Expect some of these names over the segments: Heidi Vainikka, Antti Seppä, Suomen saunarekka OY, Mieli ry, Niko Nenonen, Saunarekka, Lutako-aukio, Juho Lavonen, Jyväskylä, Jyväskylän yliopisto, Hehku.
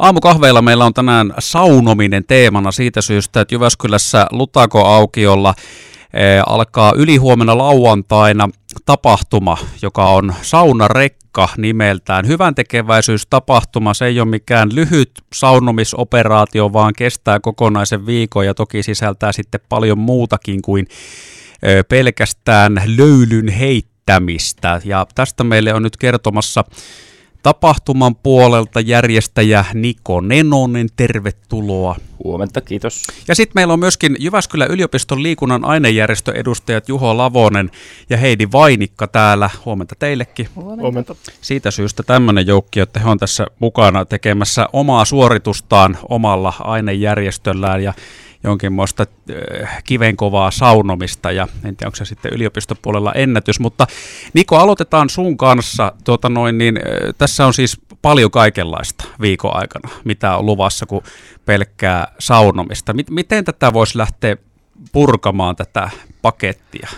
Aamukahveilla meillä on tänään saunominen teemana siitä syystä, että Jyväskylässä Lutako-aukiolla alkaa ylihuomenna lauantaina tapahtuma, joka on Saunarekka nimeltään. Hyväntekeväisyystapahtuma, se ei ole mikään lyhyt saunomisoperaatio, vaan kestää kokonaisen viikon ja toki sisältää sitten paljon muutakin kuin pelkästään löylyn heittämistä. Ja tästä meille on nyt kertomassa tapahtuman puolelta järjestäjä Niko Nenonen, tervetuloa. Huomenta, kiitos. Ja sitten meillä on myöskin Jyväskylän yliopiston liikunnan ainejärjestön edustajat Juho Lavonen ja Heidi Vainikka täällä. Huomenta teillekin. Huomenta. Siitä syystä tämmöinen joukki, että he on tässä mukana tekemässä omaa suoritustaan omalla ainejärjestöllään ja jonkinmoista kivenkovaa saunomista, ja en tiedä, onko se sitten yliopistopuolella ennätys, mutta Niko, aloitetaan sun kanssa. Tässä on siis paljon kaikenlaista viikon aikana, mitä on luvassa kuin pelkkää saunomista. Miten tätä voisi lähteä purkamaan, tätä pakettia?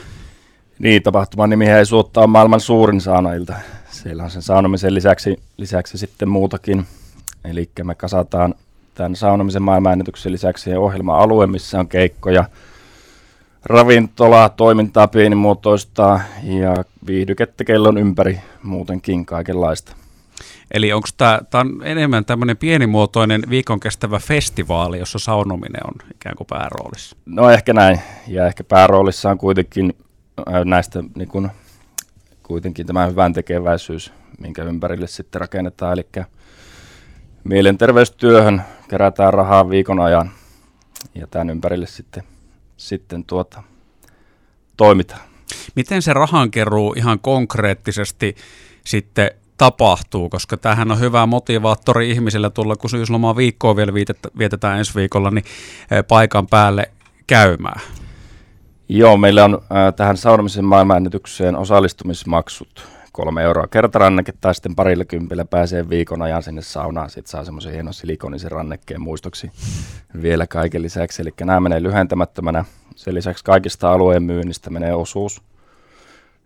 Niin, tapahtuman nimihän ei suottaa maailman suurin saunailta. Siellä on sen saunomisen lisäksi sitten muutakin, eli me kasataan tämän saunomisen maailmanennätyksen lisäksi ohjelma-alue, missä on keikkoja, ravintolaa, toimintaa pienimuotoista ja viihdykettä kellon ympäri muutenkin kaikenlaista. Eli onko tämä enemmän tämmöinen pienimuotoinen viikon kestävä festivaali, jossa saunominen on ikään kuin pääroolissa? No ehkä näin. Ja ehkä pääroolissa on kuitenkin näistä niin kun, kuitenkin tämä hyväntekeväisyys, minkä ympärille sitten rakennetaan. Eli mielenterveystyöhön kerätään rahaa viikon ajan ja tämän ympärille sitten toimitaan. Miten se rahankeruu ihan konkreettisesti sitten tapahtuu, koska tämähän on hyvä motivaattori ihmisillä tulla, kun syyslomaa viikkoa vielä vietetään ensi viikolla, niin paikan päälle käymään? Joo, meillä on tähän saunomisen maailmanennätykseen osallistumismaksut. 3 euroa kertaranneke tai sitten parilla kympillä pääsee viikon ajan sinne saunaan. Sitten saa semmoisen hienon silikonisen rannekkeen muistoksi vielä kaiken lisäksi. Eli nämä menee lyhentämättömänä. Sen lisäksi kaikista alueen myynnistä menee osuus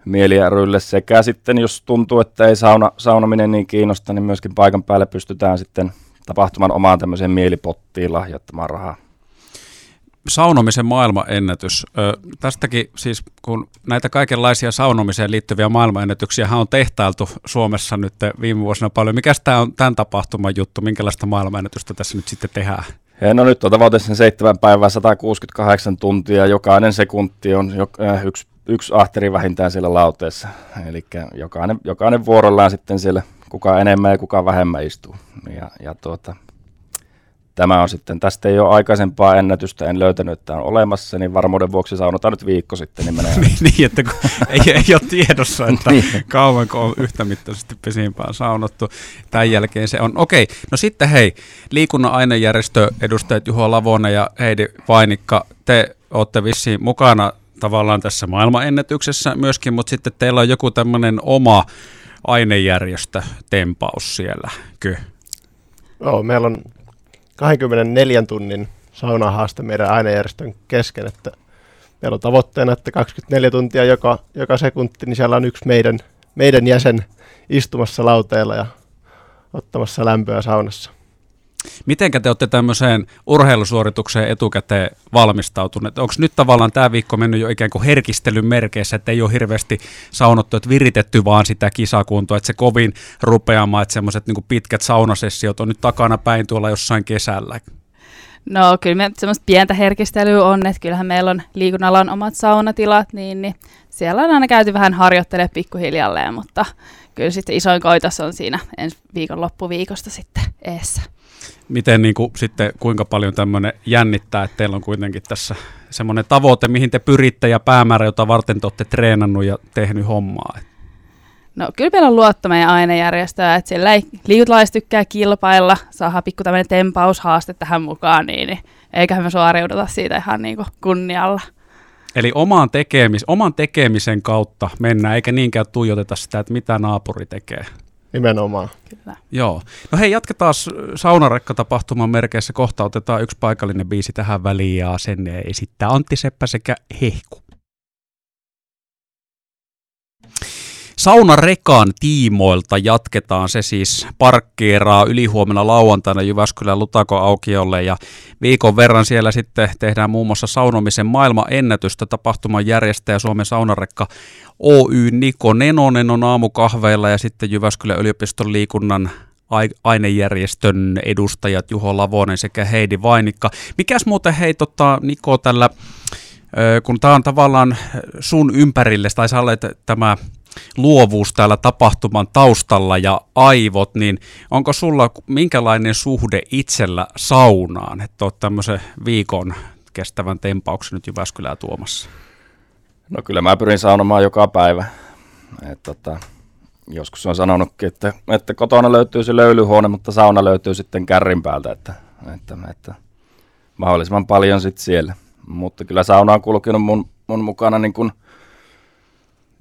Mieli rylle sekä sitten, jos tuntuu, että ei saunominen niin kiinnosta, niin myöskin paikan päälle pystytään sitten tapahtuman omaan tämmöiseen mielipottiin lahjoittamaan rahaa. Saunomisen maailmanennätys. Tästäkin siis, kun näitä kaikenlaisia saunomiseen liittyviä maailmanennätyksiähän on tehtailtu Suomessa nyt viime vuosina paljon. Mikäs tämä on tämän tapahtuman juttu? Minkälaista maailmanennätystä tässä nyt sitten tehdään? No nyt on tavoite sen 7 päivää, 168 tuntia. Jokainen sekunti on yksi ahteri vähintään siellä lauteessa. Eli jokainen vuorollaan sitten siellä, kuka enemmän ja kuka vähemmän istuu. Tämä on sitten, tästä ei ole aikaisempaa ennätystä, en löytänyt, että on olemassa, niin varmuuden vuoksi saunotaan nyt viikko sitten. Niin että ei ole tiedossa, että kauanko on yhtämittaisesti pisimpään saunottu. Tämän jälkeen se on. Okei, no sitten hei, liikunnan ainejärjestö edustajat Juho Lavonen ja Heidi Vainikka, te olette vissiin mukana tavallaan tässä maailmanennätyksessä myöskin, mutta sitten teillä on joku tämmöinen oma ainejärjestötempaus siellä, kyllä? Joo, meillä on 24 tunnin saunahaaste meidän ainejärjestön kesken, että meillä on tavoitteena, että 24 tuntia joka sekunti, niin siellä on yksi meidän jäsen istumassa lauteella ja ottamassa lämpöä saunassa. Mitenkä te olette tämmöiseen urheilusuoritukseen etukäteen valmistautuneet? Onko nyt tavallaan tämä viikko mennyt jo ikään kuin herkistelyn merkeissä, että ei ole hirveästi saunottu, että viritetty vaan sitä kisakuntoa, että se kovin rupeamaan, että semmoiset niin pitkät saunasessiot on nyt takana päin tuolla jossain kesällä? No kyllä me semmoista pientä herkistelyä on, että kyllähän meillä on liikunnalan omat saunatilat, niin siellä on aina käyty vähän harjoittelemaan pikkuhiljalleen, mutta kyllä sitten isoin koitos on siinä ensi viikon loppuviikosta sitten eessä. Miten niin kuin, sitten kuinka paljon tämmöinen jännittää, että teillä on kuitenkin tässä semmoinen tavoite, mihin te pyritte ja päämäärä, jota varten te olette treenannut ja tehnyt hommaa? No kyllä meillä on luotto meidän ainejärjestöä, että siellä ei liikutalaiset tykkää kilpailla, saadaan pikku tämmöinen tempaushaaste tähän mukaan, niin eiköhän me suoriuduta siitä ihan niin kuin kunnialla. Eli oman tekemisen kautta mennään, eikä niinkään tuijoteta sitä, että mitä naapuri tekee. Nimenomaan. Kyllä. Joo. No hei, jatketaan Saunarekka-tapahtuman merkeissä. Kohta otetaan yksi paikallinen biisi tähän väliin ja sen esittää Antti Seppä sekä Hehku. Saunarekan tiimoilta jatketaan. Se siis parkkeeraa ylihuomenna lauantaina Jyväskylän Lutako-aukiolle ja viikon verran siellä sitten tehdään muun muassa saunomisen maailmanennätystä. Tapahtuman järjestäjä Suomen saunarekka OY Niko Nenonen on aamukahveilla ja sitten Jyväskylän yliopiston liikunnan ainejärjestön edustajat Juho Lavonen sekä Heidi Vainikka. Mikäs muuten Niko tällä, kun tämä on tavallaan sun ympärille, tai sä olet tämä luovuus täällä tapahtuman taustalla ja aivot, niin onko sulla minkälainen suhde itsellä saunaan, että olet tämmöisen viikon kestävän tempauksen nyt Jyväskylää tuomassa? No kyllä mä pyrin saunomaan joka päivä. Joskus on sanonutkin, että kotona löytyy se löylyhuone, mutta sauna löytyy sitten kärrin päältä, että mahdollisimman paljon sitten siellä. Mutta kyllä sauna on kulkenut mun mukana niin kuin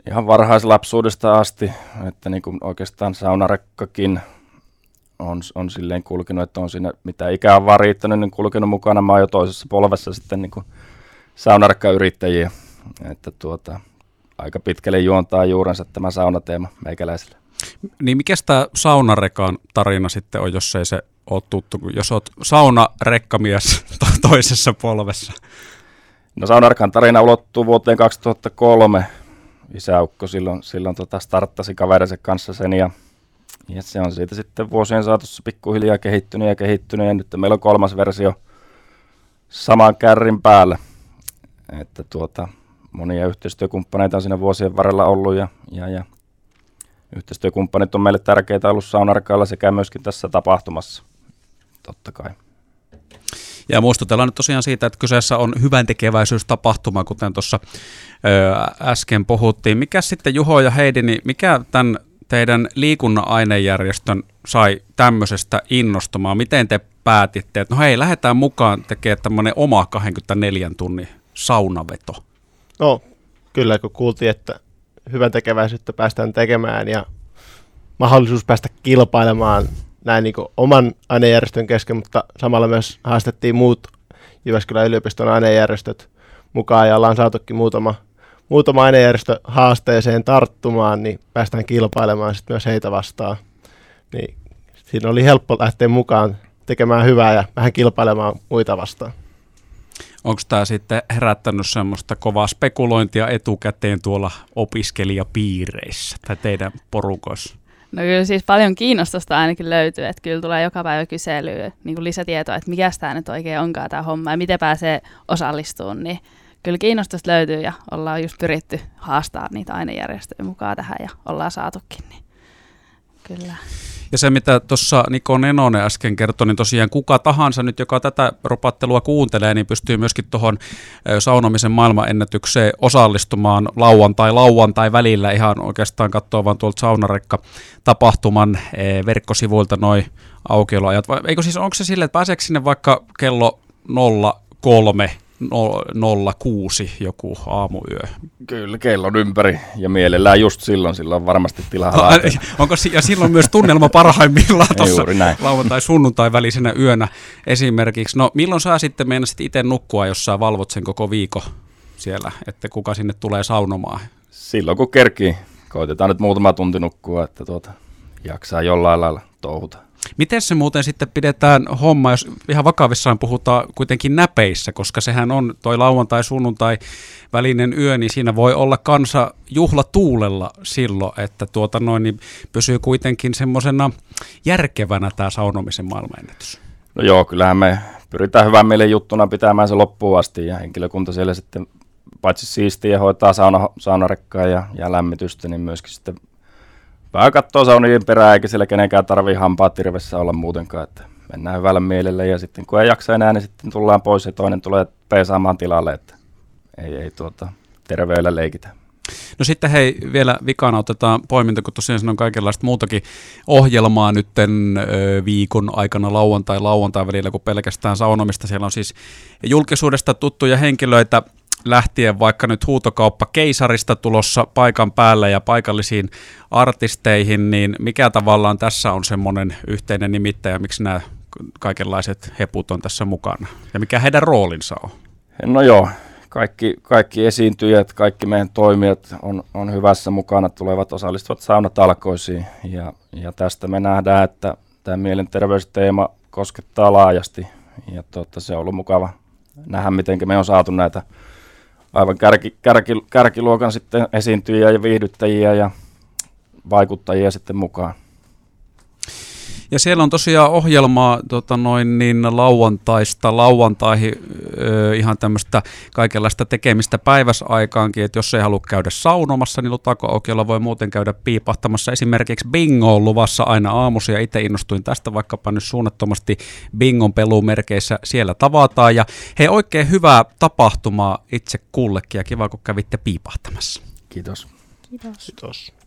ihan varhaislapsuudesta asti, että niin kuin oikeastaan saunarekkakin on silleen kulkenut, että on siinä mitä ikää on vaan riittänyt, niin kulkenut mukana. Mä oon jo toisessa polvessa sitten niin kuin saunarekkayrittäjiä, että aika pitkälle juontaa juurensa tämä saunateema meikäläisille. Niin mikäs tämä saunarekan tarina sitten on, jos ei se ole tuttu, jos olet saunarekkamies toisessa polvessa? No saunarekan tarina ulottuu vuoteen 2003. Isäukko silloin starttasi kaverinsa kanssa sen ja se on siitä sitten vuosien saatossa pikkuhiljaa kehittynyt ja nyt meillä on kolmas versio saman kärrin päällä, että monia yhteistyökumppaneita on siinä vuosien varrella ollut ja yhteistyökumppanit on meille tärkeitä ollut saunarekalla sekä myöskin tässä tapahtumassa, totta kai. Ja muistutellaan nyt tosiaan siitä, että kyseessä on hyväntekeväisyystapahtuma, kuten tuossa äsken puhuttiin. Mikä sitten Juho ja Heidi, niin mikä tämän teidän liikunnan ainejärjestön sai tämmöisestä innostumaan? Miten te päätitte, että no hei, lähdetään mukaan tekemään tämmöinen oma 24 tunnin saunaveto? No kyllä, kun kuultiin, että hyväntekeväisyyttä päästään tekemään ja mahdollisuus päästä kilpailemaan näin niin kuin oman ainejärjestön kesken, mutta samalla myös haastettiin muut Jyväskylän yliopiston ainejärjestöt mukaan ja ollaan saatukin muutama ainejärjestö haasteeseen tarttumaan, niin päästään kilpailemaan sitten myös heitä vastaan. Niin siinä oli helppo lähteä mukaan tekemään hyvää ja vähän kilpailemaan muita vastaan. Onko tämä sitten herättänyt semmoista kovaa spekulointia etukäteen tuolla opiskelijapiireissä tai teidän porukoissa? No kyllä siis paljon kiinnostusta ainakin löytyy, että kyllä tulee joka päivä kyselyä, niin kuin lisätietoa, että mikä tämä nyt oikein onkaan tämä homma ja miten pääsee osallistumaan, niin kyllä kiinnostusta löytyy ja ollaan just pyritty haastamaan niitä ainejärjestöjä mukaan tähän ja ollaan saatukin, niin kyllä. Ja se, mitä tuossa Niko Nenonen äsken kertoi, niin tosiaan kuka tahansa nyt, joka tätä ropattelua kuuntelee, niin pystyy myöskin tuohon saunomisen maailmanennätykseen osallistumaan lauantai välillä. Ihan oikeastaan katsoa vaan tuolta Saunarekka-tapahtuman verkkosivuilta noi aukioloajat. Eikö siis, onko se silleen, että pääseekö sinne vaikka kello 03:06 joku aamuyö? Kyllä, kellon ympäri ja mielellään just silloin varmasti tilaa. Onko ja silloin myös tunnelma parhaimmillaan tuossa lauantai-sunnuntai välisenä yönä esimerkiksi. No milloin sä sitten meinasit itse nukkua, jos sä valvot sen koko viikon siellä, että kuka sinne tulee saunomaan? Silloin kun kerkii. Koitetaan nyt muutama tunti nukkua, että jaksaa jollain lailla touhuta. Miten se muuten sitten pidetään homma, jos ihan vakavissaan puhutaan kuitenkin näpeissä, koska sehän on toi lauantai-sunnuntai välinen yö, niin siinä voi olla kansa juhlatuulella silloin, että niin pysyy kuitenkin semmoisena järkevänä tämä saunomisen maailmanennätys. No joo, kyllähän me pyritään hyvän mielen juttuna pitämään se loppuun asti ja henkilökunta siellä sitten paitsi siistiä ja hoitaa saunarekkaa ja lämmitystä, niin myöskin sitten vähän kattoo saunien perään, eikä siellä kenenkään tarvitse hampaat irvessä olla muutenkaan, että mennään hyvällä mielellä ja sitten kun ei jaksa enää, niin sitten tullaan pois ja toinen tulee peesaamaan tilalle, että ei terveellä leikitä. No sitten hei, vielä vikana otetaan poiminta, kun tosiaan siinä on kaikenlaista muutakin ohjelmaa nytten viikon aikana lauantai välillä, kun pelkästään saunomista. Siellä on siis julkisuudesta tuttuja henkilöitä lähtien vaikka nyt Huutokauppa Keisarista tulossa paikan päälle ja paikallisiin artisteihin, niin mikä tavallaan tässä on semmoinen yhteinen nimittäjä, miksi nämä kaikenlaiset heput on tässä mukana ja mikä heidän roolinsa on? No joo, Kaikki esiintyjät, kaikki meidän toimijat on hyvässä mukana, tulevat osallistuvat saunatalkoisiin ja tästä me nähdään, että tämä mielenterveysteema koskettaa laajasti ja se on ollut mukava nähdä, miten me on saatu näitä aivan kärkiluokan sitten esiintyjiä ja viihdyttäjiä ja vaikuttajia sitten mukaan. Ja siellä on tosiaan ohjelmaa lauantaista lauantaihin ihan tämmöistä kaikenlaista tekemistä päiväsaikaankin, että jos ei halua käydä saunomassa, niin Lutako-aukiolla voi muuten käydä piipahtamassa. Esimerkiksi bingo on luvassa aina aamuisin ja itse innostuin tästä vaikkapa nyt suunnattomasti bingon pelumerkeissä siellä tavataan. Ja hei, oikein hyvää tapahtumaa itse kullekin ja kiva kun kävitte piipahtamassa. Kiitos. Kiitos.